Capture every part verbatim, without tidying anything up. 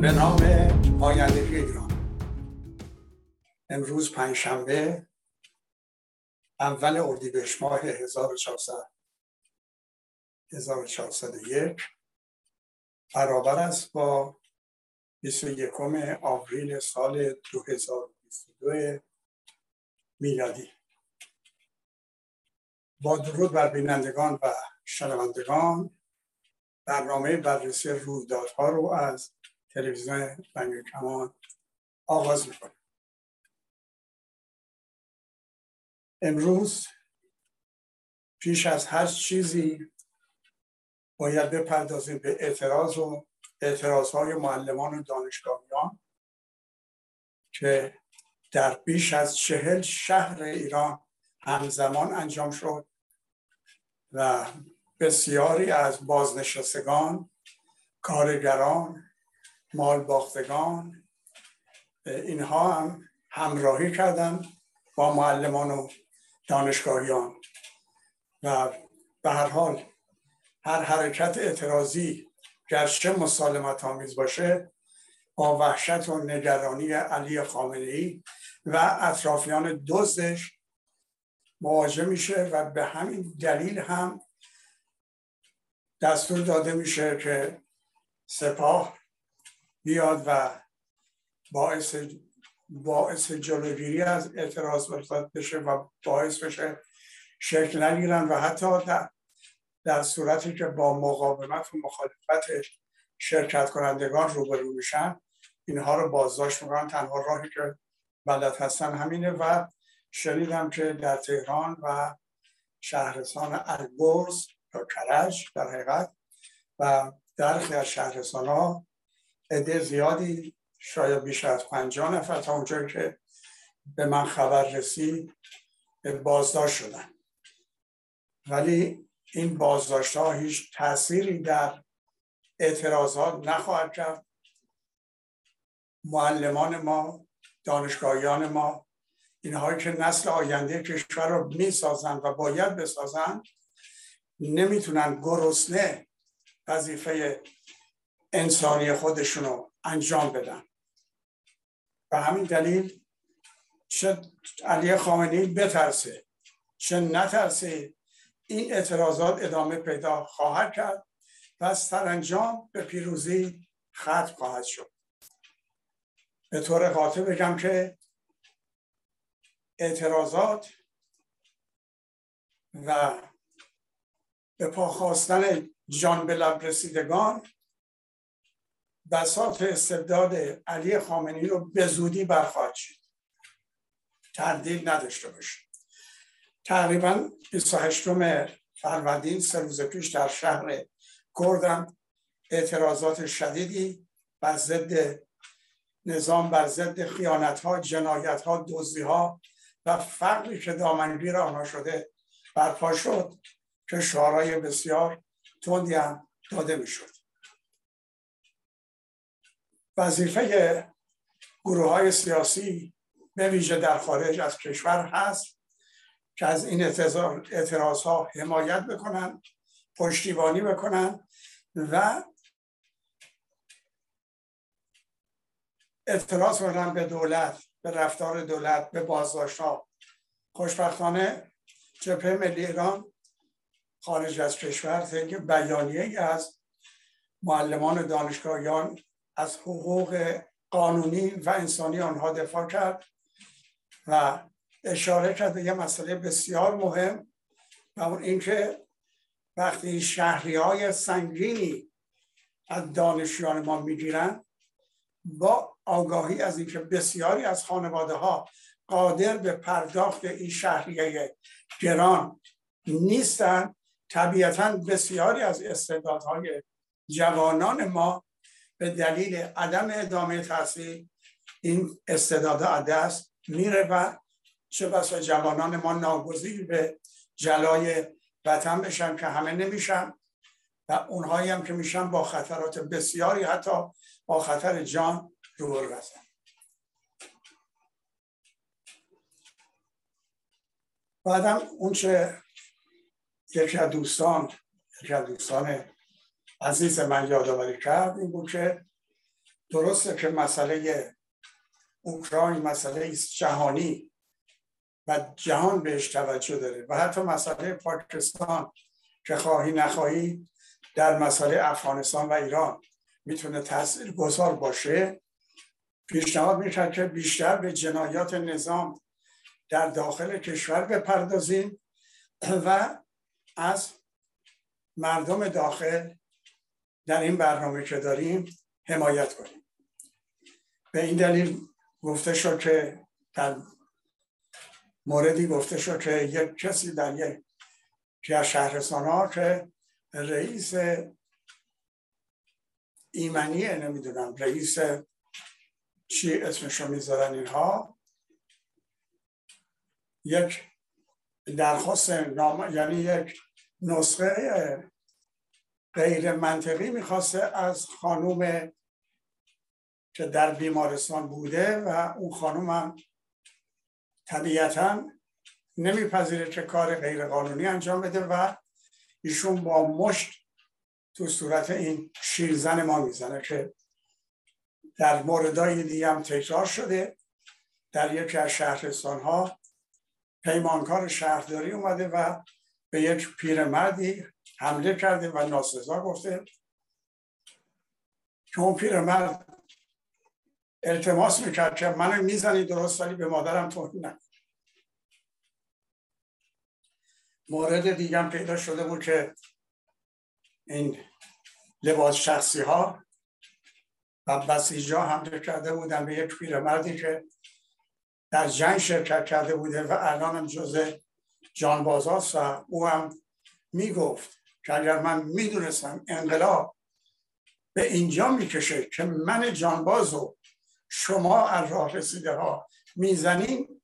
به نام آینده ایران. امروز پنجشنبه اول اردیبهشت ماه هزار و چهارصد و یک برابر است با بیست و یکم آوریل سال دو هزار و بیست و دو میلادی. با درود بر بینندگان و شنوندگان، برنامه بررسی رویدادها رو از تلویزیون رنگین کمان آغاز می‌کنیم. امروز پیش از هر چیزی باید بپردازیم به اعتراض و اعتراض‌های معلمان و دانشگاهیان که در بیش از چهل شهر ایران همزمان انجام شد و بسیاری از بازنشستگان، کارگران، مالباختگان اینها هم همراهی کردند با معلمان و دانشگاهیان و به هر حال هر حرکت اعتراضی گرچه مسالمت آمیز باشه با وحشت و نگرانی علی خامنهای و اطرافیان دزدش مواجه میشه و به همین دلیل هم دستور داده میشه که سپاه بیاد و باعث باعث جلوگیری از اعتراض بشه و باعث بشه شکل نگیرن و حتی در, در صورتی که با مقاومت و مخالفت شرکت کنندگان روبرو میشن اینها رو بازداشت میکنن. تنها راهی که بلد هستن همینه و شنیدم که در تهران و شهرستان البرز در کرج در حقیقت و در خیلی شهرستان ها عده زیادی، شاید بیش از پنجاه نفر تا اونجایی که به من خبر رسید، بازداشت شدن. ولی این بازداشت ها هیچ تأثیری در اعتراضات نخواهد کرد. معلمان ما، دانشگاهیان ما، اینهایی که نسل آینده کشور را میسازند و باید بسازند نمیتونن گرسنه وظیفه انسانی خودشونو انجام بدن. و همین دلیل چه علی خامنه‌ای بترسه چه نترسه این اعتراضات ادامه پیدا خواهد کرد و سرانجام به پیروزی ختم خواهد شد. به طور قاطع بگم که اعتراضات و به پا خواستن جان به لب رسیدگان بساط استبداد علی خامنه‌ای رو به زودی برخواهد شد، تردید نداشته باشید. تقریبا بیست و هشتم فروردین سه روز پیش در شهر کردم اعتراضات شدیدی بر ضد نظام، بر ضد خیانت‌ها، جنایت‌ها، دزدی‌ها و فقری که دامنگیر آنها شده برپا شد که شعارهای بسیار تندی هم داده می شد. وظیفه گروه های سیاسی به ویژه در خارج از کشور هست که از این اعتراض ها حمایت بکنن، پشتیبانی بکنن و اعتراض کنن به دولت، به رفتار دولت، به بازداشت ها. خوشبختانه جبهه ملی ایران خارج از کشور طی بیانیه‌ای از معلمان و دانشگاهیان از حقوق قانونی و انسانی آنها دفاع کرد و اشاره کرد به یه مسئله بسیار مهم و اون اینکه وقتی شهریه‌های سنگینی از دانشجویان ما می‌گیرند با آگاهی از اینکه بسیاری از خانواده‌ها قادر به پرداخت این شهریه گران نیستند، طبیعتاً بسیاری از استعدادهای جوانان ما به دلیل عدم ادامه تحصیل این استعدادها از دست میره و چه بسا جوانان ما ناگزیر به جلای وطن بشن که همه نمیشن و اونهایی هم که میشن با خطرات بسیاری حتی با خطر جان روبرو هستن. بعدم اون چه یکی از دوستان یکی از دوستان عزیز من یادآوری کرد این بود که درسته که مسئله اوکراین مسئله جهانی و جهان بهش توجه داره و حتی مسئله پاکستان که خواهی نخواهی در مسئله افغانستان و ایران میتونه تاثیرگذار باشه. پیشنهاد میشه که بیشتر به جنایات نظام در داخل کشور بپردازیم و از مردم داخل در این برنامه که داریم حمایت کنیم. به این دلیل گفته شد که در موردی گفته شد که یک کسی در یک که از شهرستان ها که رئیس ایمنیه نمیدونم رئیس چی اسمشو میذارن اینها یک درخواست نام یعنی یک نسخه غیر منطقی میخواسته از خانوم که در بیمارستان بوده و اون خانوم هم طبیعتاً نمیپذیره که کار غیر قانونی انجام بده و ایشون با مشت تو صورت این شیرزن ما میزنه که در موردهای دیگه هم تکرار شده. در یکی از شهرستان ها پیمانکار شهرداری اومده و به یک پیرمردی حمله کرده و ناسزا گفته که اون پیرمرد التماس میکرد که منو میزنی درست ولی به مادرم توهین نکن. مورد دیگه هم پیدا شده بود که این لباس شخصی ها و بسیجا حمله کرده بودن به یک پیرمردی که در جنگ شرکت کرده بوده و الان هم جزء جانباز هاست و او هم میگفت که اگر من میدونستم انقلاب به اینجا میکشه که من جانباز رو شما از راه رسیده ها میزنین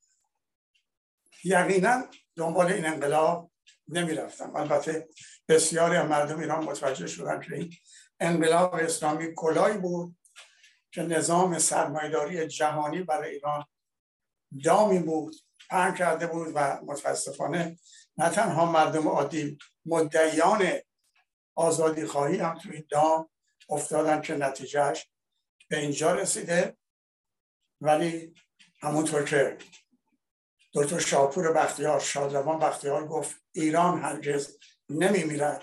یقینا دنبال این انقلاب نمی رفتم. البته بسیاری از مردم ایران متوجه شدن که این انقلاب اسلامی کلایی بود که نظام سرمایه‌داری جهانی برای ایران دامی بود پهن کرده بود و متاسفانه نه تنها مردم عادی مدعیان آزادی خواهی هم توی دام افتادن که نتیجهش به اینجا رسیده. ولی همونطور که دکتر شاپور بختیار شادروان بختیار گفت ایران هرگز نمی میرد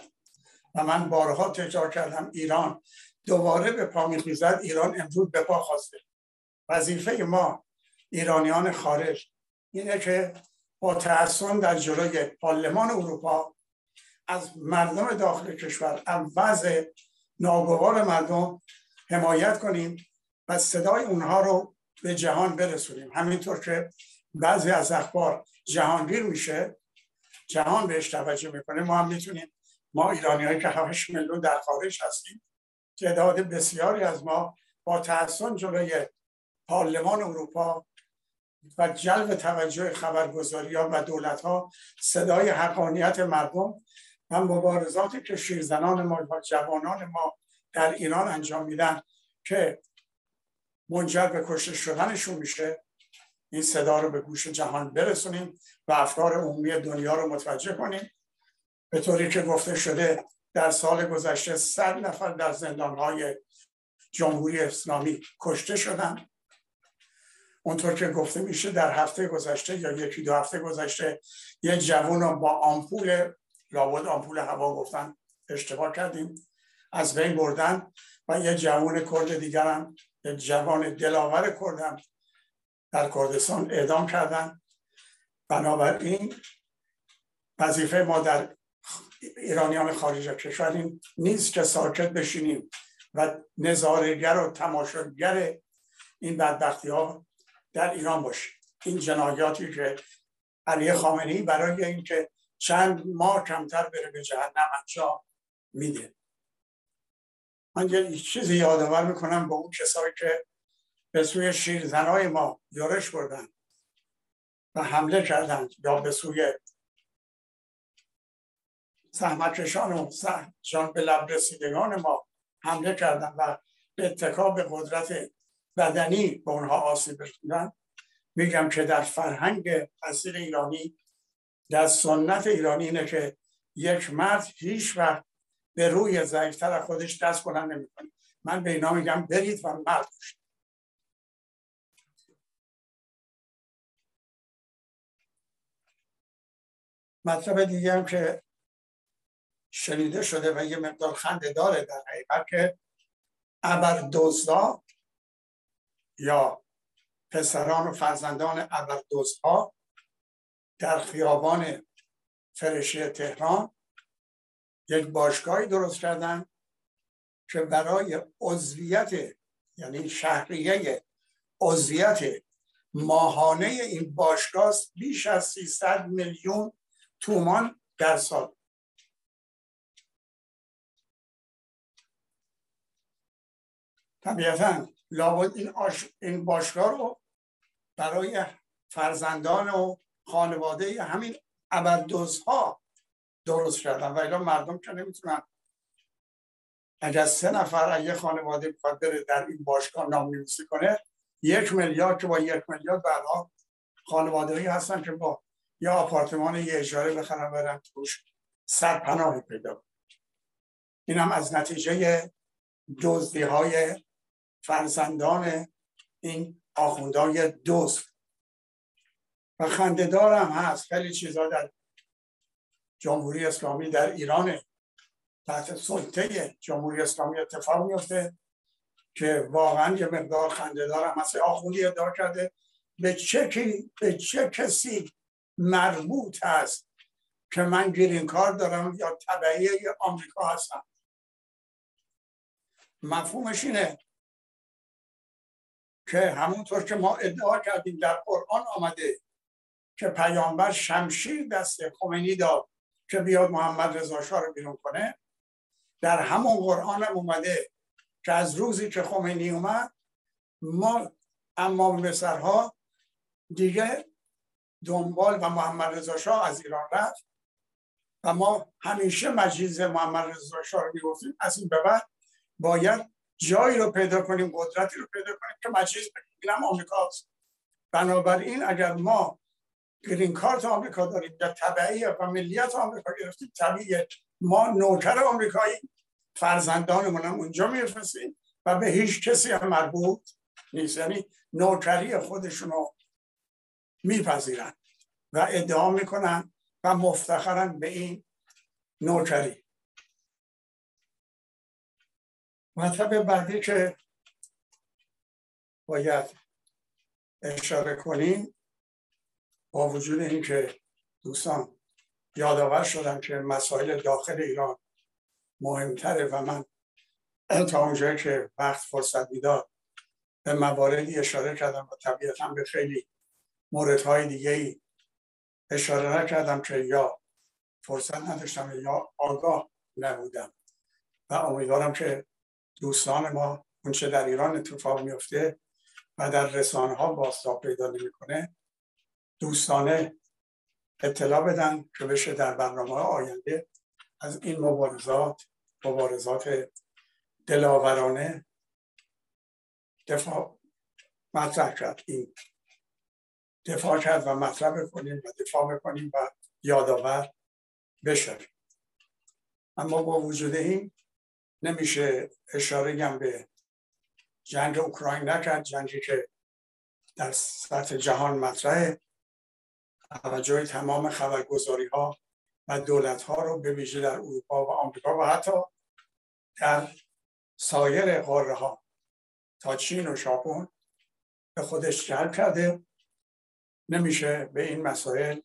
و من بارها تکرار کردم ایران دوباره به پا می خیزد. ایران امروز به پا خواسته. وظیفه ما ایرانیان خارج اینه که با تحصن در جلوی پارلمان اروپا از مردم داخل کشور از وضع ناگوار مردم حمایت کنیم و صدای اونها رو به جهان برسونیم. همینطور که بعضی از اخبار جهانگیر میشه جهان بهش توجه میکنه ما هم میتونیم ما ایرانی هایی که هشت میلیون در خارج هستیم تعداد بسیاری از ما با تحصن جلوی پارلمان اروپا و جلب توجه خبرگزاری ها و دولت ها صدای حقانیت مردم و مبارزاتی که شیرزنان ما و جوانان ما در ایران انجام میدن که منجر به کشش شدنشون میشه این صدا رو به گوش جهان برسونیم و افکار عمومی دنیا رو متوجه کنیم. به طوری که گفته شده در سال گذشته صد نفر در زندانهای جمهوری اسلامی کشته شدن. اونطور که گفته میشه در هفته گذشته یا یکی دو هفته گذشته یه جوان رو با آمپول لابد آمپول هوا گفتن اشتباه کردیم از بین بردن و یه جوان کرد دیگرم یه جوان دلاور کردم در کردستان اعدام کردن. بنابراین وظیفه ما در ایرانیان خارج کشور این نیست که ساکت بشینیم و نظاره‌گر و تماشاگر این بدبختی‌ها در ایران باشیم. این جنایاتی که علی خامنهای برای اینکه چند ماه کمتر بره به جهنم انجام میده. من یه چیزی یادآور میکنم به اون کسایی که به سوی شیرزنهای ما یورش بردن و حمله کردند یا به سوی زحمتکشان و جان به لب رسیدگان ما حمله کردند و به اتکا به قدرت بدنی به اونها آسیب رسوندند. میگم که در فرهنگ اصیل ایرانی در سنت ایرانی اینه که یک مرد هیچ وقت به روی ضعیفتر خودش دست بلند نمی‌کنه من به اینا میگم برید و مردوشید. مطلب دیگه هم که شنیده شده و یه مقدار خنده داره در حقیقت که ابردزدا یا پسران و فرزندان ابردزها در خیابان فرشی تهران یک باشگاهی درست کردن که برای عضویت، یعنی شهریه عضویت ماهانه این باشگاه بیش از سیصد میلیون تومان در سال. طبیعتاً لابد این, این باشگاه رو برای فرزندان و خانواده همین ابردزها درست کردن و الا مردم که نمیتونن، اگر سه نفر یه خانواده بخواد بره در این باشگاه نام‌نویسی کنه، یک میلیارد که با یک میلیارد برها خانواده‌ای هستن که با یا آپارتمان یه اجاره بخرن برن توش سرپناهی پیدا کنن. این هم از نتیجه دزدی‌های فرزندان این آخوندهای دزد و خنده‌دار هم هست. خیلی چیزا در جمهوری اسلامی در ایران تحت سلطه جمهوری اسلامی اتفاق میفته که واقعا یه مقدار خنده‌دار هم هست. آخوندی ادعا کرده به چه کی به چه کسی مربوط هست که من گرین کارت دارم یا تبعیه آمریکا هستم. مفهومش اینه که همونطور که ما ادعا کردیم در قرآن آمده که پیامبر شمشیر دست خمینی داد که بیاد محمد رضا شاه رو بیرون کنه، در همون قرآن هم اومده که از روزی که خمینی اومد ما امام بسرها دیگه دنبال و محمد رضا شاه از ایران رفت و ما همیشه مجیز محمد رضا شاه رو میگفتیم از این به بعد باید جایی رو پیدا کنیم، قدرتی رو پیدا کنیم که مجیز بکنیم آمریکاست. بنابراین اگر ما گرین کارت آمریکا داریم یا تبعیه و ملیت آمریکا گرفتیم، طبیعیه ما نوکر آمریکایی، فرزندانمون هم اونجا میفرستیم و به هیچ کسی هم مربوط نیست، یعنی نوکری خودشون رو میپذیرن و ادعا میکنن و مفتخرن به این نوکری. مطلب بعدی که باید اشاره کنیم، با وجود این که دوستان یادآور شدم که مسائل داخل ایران مهمتره و من تا اونجایی که وقت فرصت میداد به مواردی اشاره کردم و طبیعتاً به خیلی موردهای دیگه‌ای اشاره نکردم که یا فرصت نداشتم یا آگاه نبودم و امیدوارم که دوستان ما اونچه در ایران اتفاق میفته و در رسانه‌ها بازتاب پیدا نمی‌کنه دوستانه اطلاع بدن که بشه در برنامه آینده از این مبارزات مبارزات دلاورانه دفاع مطرح کرد، این دفاع کرد و مطرح کنیم و دفاع میکنیم و یادآور بشه. اما با وجود این نمیشه اشاره هم به جنگ اوکراین نکرد، جنگی که در سطح جهان مطرحه. توجه تمام خبرگزاری ها و دولت ها رو به ویژه در اروپا و آمریکا و حتی در سایر قاره ها تا چین و ژاپن به خودش جلب کرده. نمیشه به این مسائل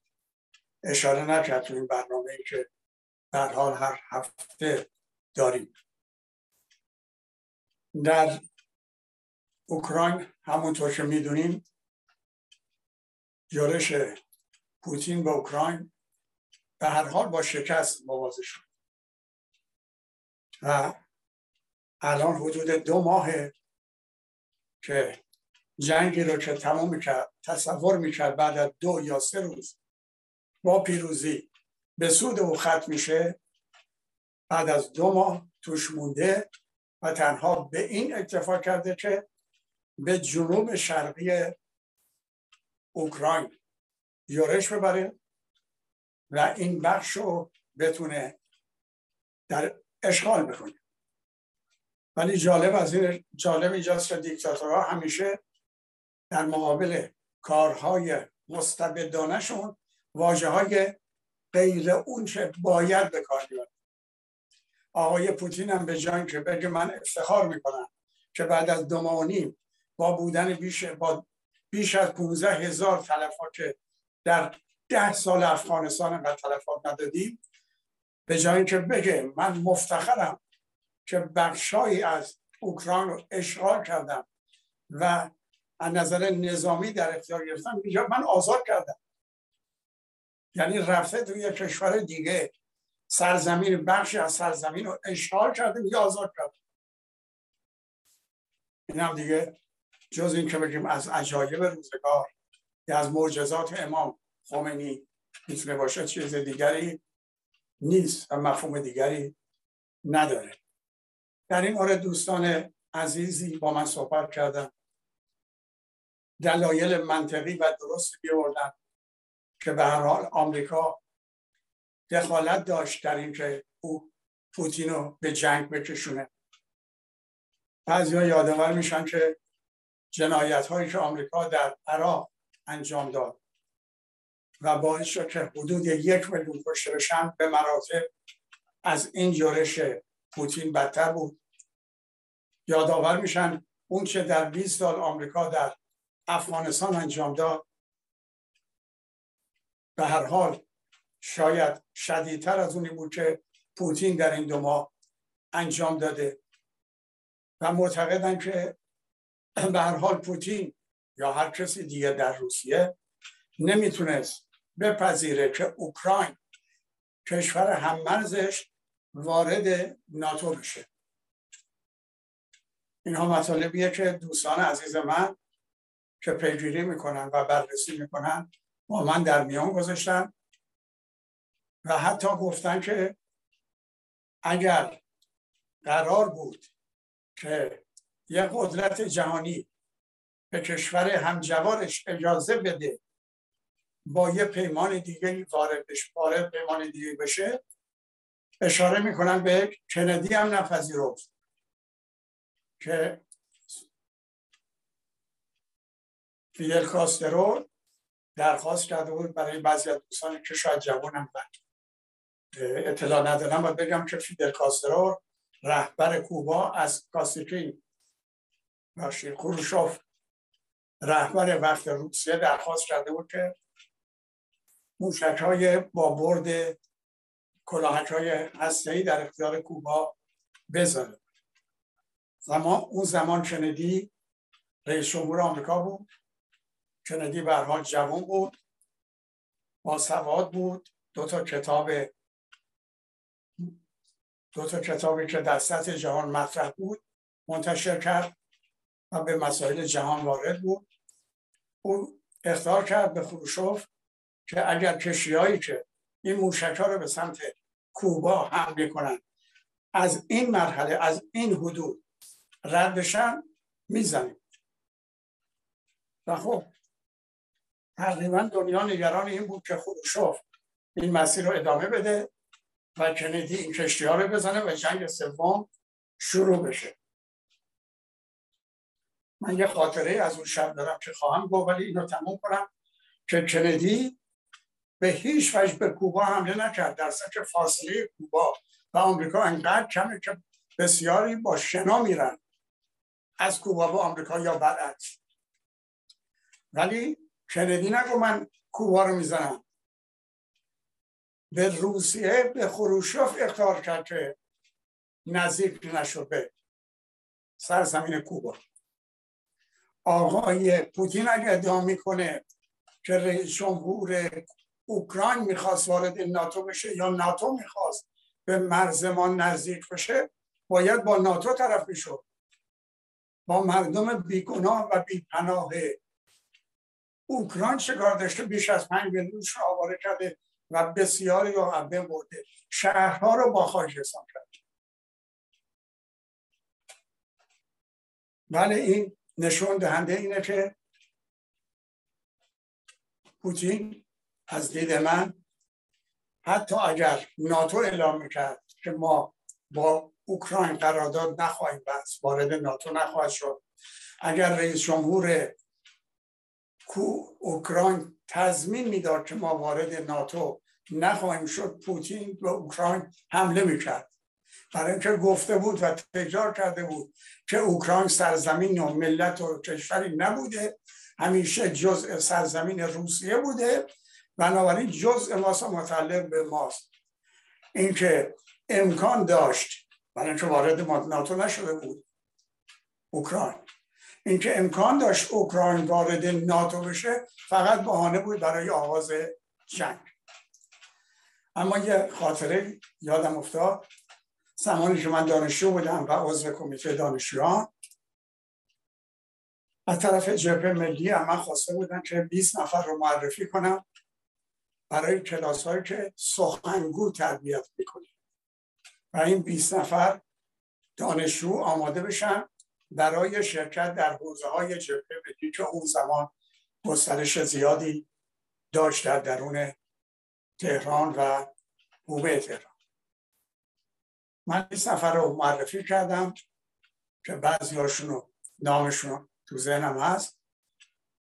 اشاره نکرد تو این برنامه ای که در حال هر هفته داریم. در اوکراین همونطور که میدونیم یورش پوتین به اوکراین به هر حال با شکست مواجه شد و الان حدود دو ماهه که جنگی رو که تمام میکرد تصور میکرد بعد از دو یا سه روز با پیروزی به سود او ختم میشه، بعد از دو ماه توش مونده و تنها به این اکتفا کرده که به جنوب شرقی اوکراین یورش ببره و این بخش رو بتونه در اشغال بکنه. ولی جالب از این جالب اینجاست که دیکتاتورها همیشه در مقابل کارهای مستبدانشون واژه‌های غیر اون چه باید به کار می‌برن. آقای پوتین هم به جای که بگه من افتخار میکنم که بعد از دو ماه و نیم با بودن بیش با بیش از پانزده هزار تلفات که در ده سال افغانستان انقدر تلفات ندادیم، به جای که بگه من مفتخرم که بخشایی از اوکراین رو اشغال کردم و از نظر نظامی در اختیار گرفتم، میگه من آزاد کردم. یعنی رفته توی کشور دیگه سرزمین بخشی از سرزمین رو اشغال کرده، میگه آزاد کرده. این هم دیگه جز این که بگیم از عجایب روزگار یا از معجزات امام خمینی میتونه باشه، چیز دیگری نیست و مفهوم دیگری نداره. در این مورد دوستان عزیزی با من صحبت کردن، دلایل منطقی و درست بیاوردن که به هر حال آمریکا دخالت داشت در این که او پوتینو به جنگ بکشونه. بعضی‌ها یادآور میشن که جنایت‌هایی که آمریکا در عراق انجام داد و باعث شد که حدود یک میلیون کشته بشن، به مراتب از این جورش پوتین بدتر بود. یادآور میشن اون چه در بیست سال آمریکا در افغانستان انجام داد، به هر حال شاید شدیدتر از اونی بود که پوتین در این دو ماه انجام داده و معتقدن که به هر حال پوتین یا هر کسی دیگه در روسیه نمیتونست بپذیره که اوکراین کشور هممرزش وارد ناتو بشه. اینها مطالبیه که دوستان عزیز من که پیگیری میکنن و بررسی میکنن با من در میان گذاشتن و حتی گفتن که اگر قرار بود که یک قدرت جهانی به کشور همجوارش اجازه بده با یه پیمان دیگه وارد بشه، پیمان دیگه بشه، اشاره میکنن به کندی هم نپذیرفت که فیدل کاسترو درخواست کرده بود برای بعضی از دوستان که شاید جوانم اطلاع ندارم و بگم که فیدل کاسترو رهبر کوبا از کاستیکین و خروشچف رهبر وقت روسیه درخواست کرده بود که موشک‌های با برد کلاهک‌های هسته‌ای در اختیار کوبا بذاره. زمان اون زمان کندی رئیس جمهور آمریکا بود. کندی به هر حال جوان بود، با سواد بود، دو تا کتاب دو تا کتابی که در سطح جهان مطرح بود منتشر کرد و به مسائل جهان وارد بود. او اخطار کرد به خروشچف که اگر کشتی‌هایی که این موشک‌ها رو به سمت کوبا حمله کنند از این مرحله از این حدود رد بشن میزنیم. و خب تقریبا دنیا نگران این بود که خروشچف این مسیر رو ادامه بده و کندی این کشتی‌ها رو بزنه و جنگ سوم شروع بشه. من یه خاطره از اون شب دارم که خواهم گفت، ولی اینو تموم کنم که کندی به هیچ وجه به کوبا حمله نکرد، در صورتی که فاصله کوبا و آمریکا انقدر کمه که بسیاری با شنا میرن از کوبا به آمریکا یا برعکس. ولی کندی نگو من کوبا رو میزنم، به روسیه به خروشچف اخطار کرد که نزدیک نشو به سرزمین کوبا. آقای پوتین اگه ادعا میکنه که رئیس جمهور اوکراین میخواست وارد ناتو بشه یا ناتو میخواست به مرز ما نزدیک بشه، باید با ناتو طرف میشد، با مردم بیگناه و بیپناه اوکراین چکار داشته؟ بیش از پنج میلیونش رو آواره کرده و بسیاری رو هم برده، شهرها رو با خاکستر کرد. بله، این نشون دهنده اینه که پوتین از دید من حتی اگر ناتو اعلام میکرد که ما با اوکراین قرارداد نخواهیم بست، وارد ناتو نخواهد شد. اگر رئیس جمهور اوکراین تضمین میداد که ما وارد ناتو نخواهیم شد، پوتین به اوکراین حمله میکرد، برای اینکه گفته بود و تکرار کرده بود که اوکراین سرزمین و ملت و کشوری نبوده، همیشه جزء سرزمین روسیه بوده، بنابراین جزء ماست، متعلق به ماست. اینکه امکان داشت، برای اینکه وارد ناتو نشده بود اوکراین، اینکه امکان داشت اوکراین وارد ناتو بشه فقط بهانه بود برای آغاز جنگ. اما یه خاطره یادم افتاد، زمانی که من دانشجو بودم و عضو کمیته دانشجویان، از طرف جبهه ملی هم من خواسته بودن که بیست نفر رو معرفی کنم برای کلاس هایی که سخنگو تربیت میکنیم و این بیست نفر دانشجو آماده بشن برای شرکت در حوزه های جبهه ملی که اون زمان گسترش زیادی داشت در درون تهران و حومه تهران. من بیست نفر رو معرفی کردم که بعضی هاشون نامشون تو ذهنم هست: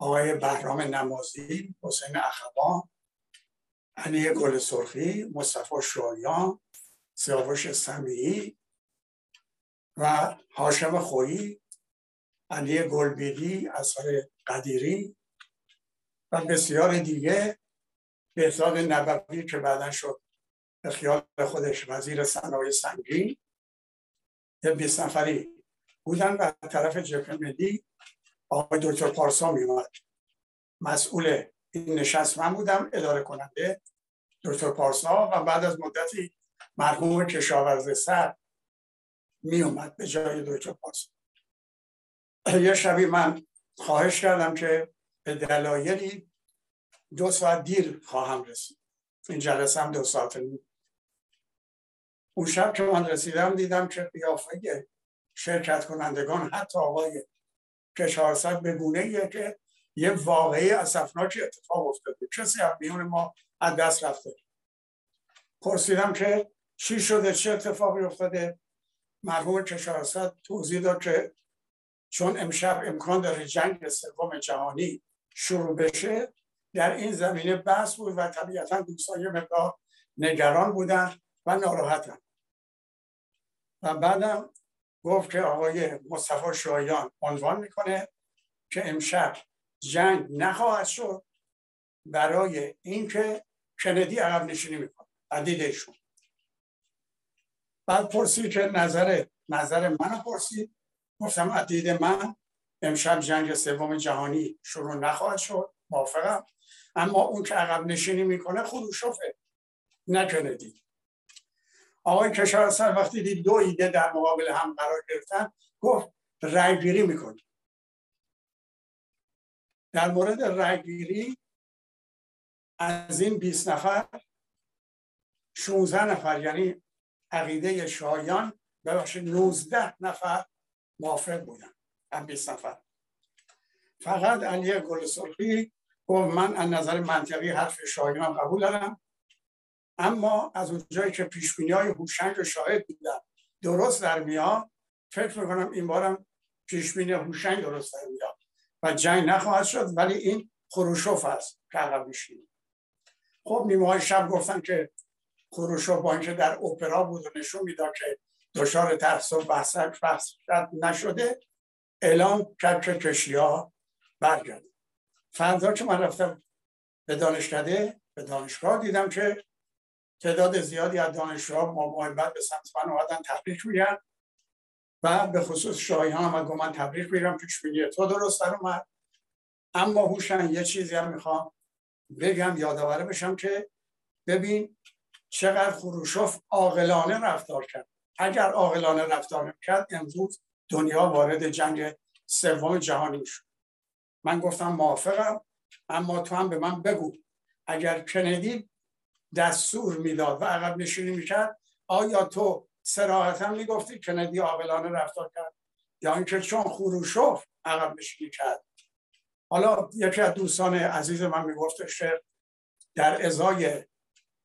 آقای بهرام نمازی، حسین اخوان، علی گل سرخی، مصطفی شریان، سیاوش سامی و هاشم خویی، علی گلبیلی، اسرار قدیری و بسیار دیگه. بهزاد نبوی که بعداً شد به خیال خودش وزیر صنایع سنگین. یه بیست نفری بودن و طرف جبهه ملی آقای دکتر پارسا می اومد. مسئول این نشست من بودم، اداره کننده دکتر پارسا، و بعد از مدتی مرحوم کشاورز سر می اومد به جای دکتر پارسا. یه شبی من خواهش کردم که به دلایلی دو ساعت دیر خواهم رسید، این جلسه هم دو ساعت نیم. اون شب که من رسیدم دیدم که قیافه شرکت کنندگان، حتی آقای کشاورز، به گونه‌ایه که یه واقعی اسفناکی اتفاق افتاده، کسی از میون ما از دست رفته. پرسیدم که چی شده، چه اتفاقی افتاده؟ مرحوم کشاورز توضیح داد که چون امشب امکان داره جنگ سوم جهانی شروع بشه، در این زمینه بحث بود و طبیعتا دوستان یه مقدار نگران بودن و ناراحتن. و بعدم گفت که آقای مصطفی شایان عنوان میکنه که امشب جنگ نخواهد شد برای اینکه کندی عقب نشینی میکنه عدیدشون. بعد پرسید که نظر نظر منو پرسید، گفتم عدید من امشب جنگ سوم جهانی شروع نخواهد شد، موافقم، اما اون که عقب نشینی میکنه خروشچفه، نه کندی. آقای کشاورز وقتی دید دو ایده در مقابل هم قرار گرفتن، گفت رای گیری میکنه. در مورد رایگیری از این بیست نفر شانزده نفر، یعنی عقیده شایان، ببخشید نوزده نفر موافق بودن از بیست نفر. فقط علی گل سرخی گفت من از نظر منطقی حرف شایان قبول دارم، اما از اونجایی که پیشبینی‌های هوشنگ رو شاهد بودم درست در میاد، فکر می‌کنم این بارم پیشبینی هوشنگ درست در میاد و جنگ نخواهد شد، ولی این خروشچف است که عقب میشینه. خب نیمه‌های شب گفتن که خروشچف با اینکه در اپرا بود و نشون میداد که دچار ترس و وحشت نشده، اعلام کرد که کشتی‌ها برگرده. فردا که من رفتم به دانشکده، به دانشگاه، دیدم که تعداد زیادی از دانشجوها با محبت به سمت من اومدن تبریک میگن و به خصوص شایان هم گفتم من تبریک میگم، پیشبینی تو درست در اومد. اما هوشنگ یه چیزی هم میخوام بگم، یادآور بشم که ببین چقدر خروشچف عاقلانه رفتار کرد. اگر عاقلانه رفتار میکرد امروز دنیا وارد جنگ سوم جهانی میشد. من گفتم موافقم، اما تو هم به من بگو اگر کندی دستور میداد و عقب نشینی میکرد، آیا تو صراحتاً میگفتی کندی عاقلانه رفتار کرد یا اینکه چون خروشچف عقب نشینی کرد؟ حالا یکی از دوستان عزیز من میگفتش در ازای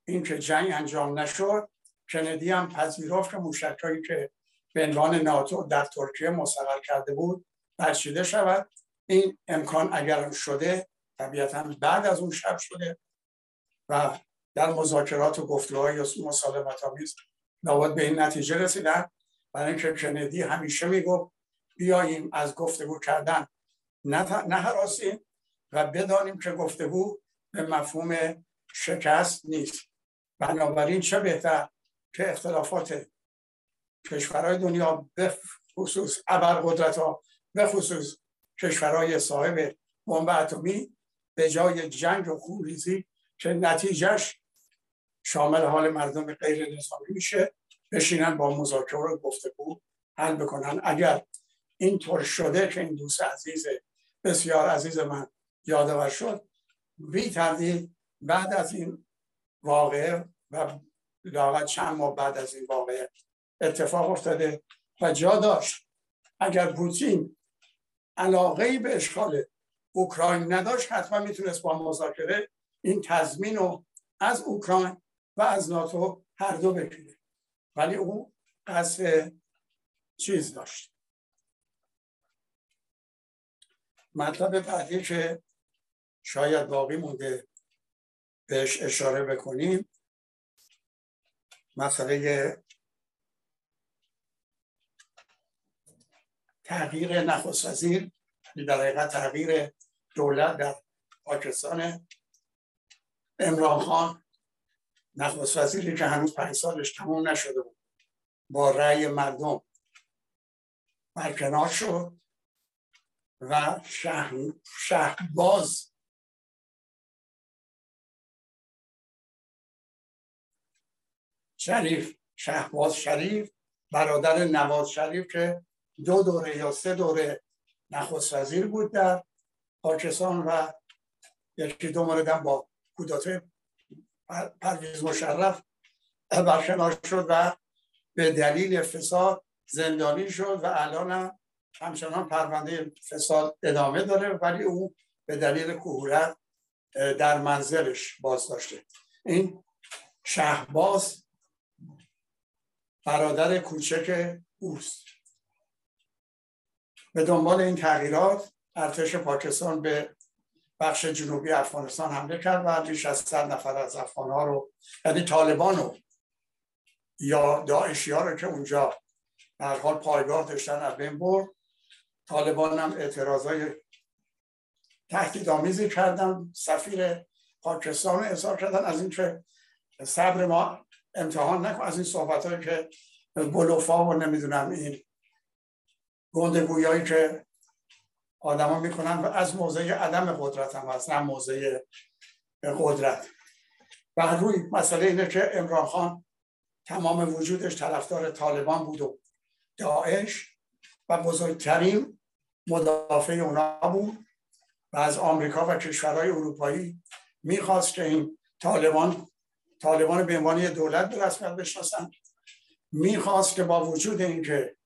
اینکه جنگ انجام نشد، کندی هم پذیرفت که موشک‌هایی که به عنوان ناتو در ترکیه مستقر کرده بود برچیده شود. این امکان اگر شده طبیعتاً بعد از اون شب شده و در مذاکرات و گفتگوهای مسالمت‌آمیز نهایت به این نتیجه رسیدن، برای اینکه کندی همیشه میگفت بیاییم از گفتگو کردن نه نه هراسیم و بدانیم که گفتگو به مفهوم شکست نیست. بنابراین چه بهتر که اختلافات کشورهای دنیا به خصوص ابرقدرت‌ها، به خصوص کشورهای صاحب بمب اتمی، به جای جنگ و خونریزی که نتیجهش شامل حال مردم غیر نظامی میشه، بشینن با مذاکره و گفتگو حل بکنن. اگر اینطور شده که این دوست عزیز بسیار عزیز من یادآور شد، بی تردید بعد از این واقعه و لااقل چند ماه بعد از این واقعه اتفاق افتاده و جا داشت. اگر پوتین علاقه‌ای به اشغال اوکراین نداشت، حتما میتونست با مذاکره این تضمین رو از اوکراین و از ناتو هر دو بکنه، ولی او قصد چیز داشت. مطلب بعدی که شاید باقی مونده بهش اشاره بکنیم مسئله تغییر نخست وزیر، در حقیقت تغییر دولت در پاکستان. عمران خان نخست وزیری که هنوز پنج سالش تموم نشده بود با رأی مردم برکنار شد و شهباز شریف شهباز شریف برادر نواز شریف که دو دوره یا سه دوره نخست وزیر بود در پاکستان و یکی دو موردم با کودتای پرویز مشرف برکنار شد و به دلیل فساد زندانی شد و الان همچنان پرونده فساد ادامه داره، ولی او به دلیل کهولت در منزلش بازداشته. این شهباز برادر کوچک اوست. به دنبال این تغییرات ارتش پاکستان به بخش جنوبی افغانستان حمله کرد و بیش از صد نفر از افغان‌ها رو، یعنی طالبان رو یا داعشی‌ها رو که اونجا به هر حال پایگاه داشتن از بین برد. طالبان هم اعتراضای تهدیدآمیزی کردن، سفیر پاکستان رو اظهار کردن از اینکه صبر ما امتحان نکن، از این صحبت‌هایی که بلوفا و نمیدونم این گندگویی که آدما میکنن و از موضع عدم قدرت هم هست، نه موضع قدرت. و روی مسئله اینه که عمران خان تمام وجودش طرفدار طالبان بود و داعش و بزرگترین مدافع اونا بود و از آمریکا و کشورهای اروپایی میخواست که این طالبان طالبان به عنوان یه دولت به رسمیت بشناسن. میخواست که با وجود اینکه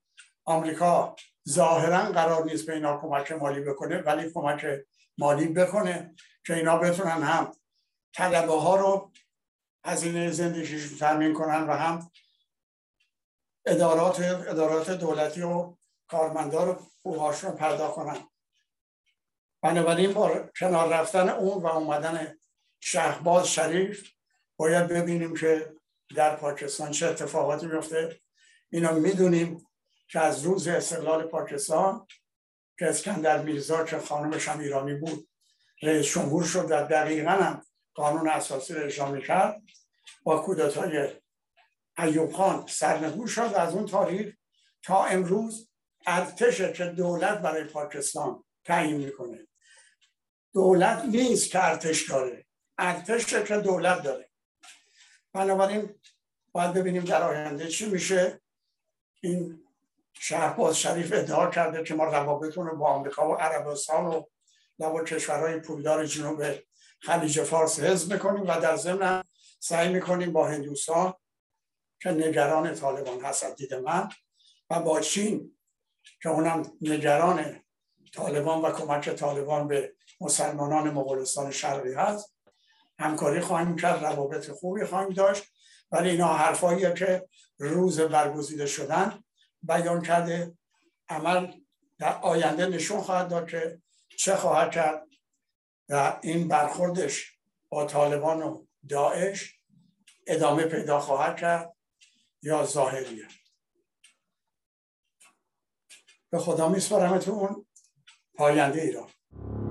آمریکا ظاهرا قرار نیست به اینا کمک مالی بکنه، ولی کمک مالی بکنه که اینا بتونن هم طلبه ها رو هزینه زندگیشون تامین کنن و هم ادارات ادارات دولتی و کارمندا رو حقوقشون رو پرداخت کنن. بنابراین با کنار رفتن اون و اومدن شهباز شریف باید ببینیم که در پاکستان چه اتفاقاتی میفته. اینا میدونیم که از روز استقلال پاکستان که اسکندر میرزا که خانمش هم ایرانی بود رئیس جمهور شد و دقیقاً هم قانون اساسی رو اجرا می‌کرد، با کودتای ایوب خان سرنگون شد. از اون تاریخ تا امروز ارتش که دولت برای پاکستان تعیین میکنه، دولت نیست که ارتش داره، ارتش که دولت داره. بنابراین باید ببینیم در آینده چی میشه. این شهباز شریف ادعا کرده که ما روابطمون رو با آمریکا و عربستان و با کشورهای پولدار جنوب خلیج فارس حفظ میکنیم و در ضمن سعی میکنیم با هندوستان که نگران طالبان هست از دید من و با چین که اونم نگران طالبان و کمک طالبان به مسلمانان مغولستان شرقی هست همکاری خواهیم کرد، روابط خوبی خواهیم داشت ولی اینا حرفاییه که روز برگزیده شدن بیان کرده. عمل در آینده نشون خواهد داد که چه خواهد کرد و این برخوردش با طالبان و داعش ادامه پیدا خواهد کرد یا ظاهریه. به خدا میسپارمتون پاینده ایران.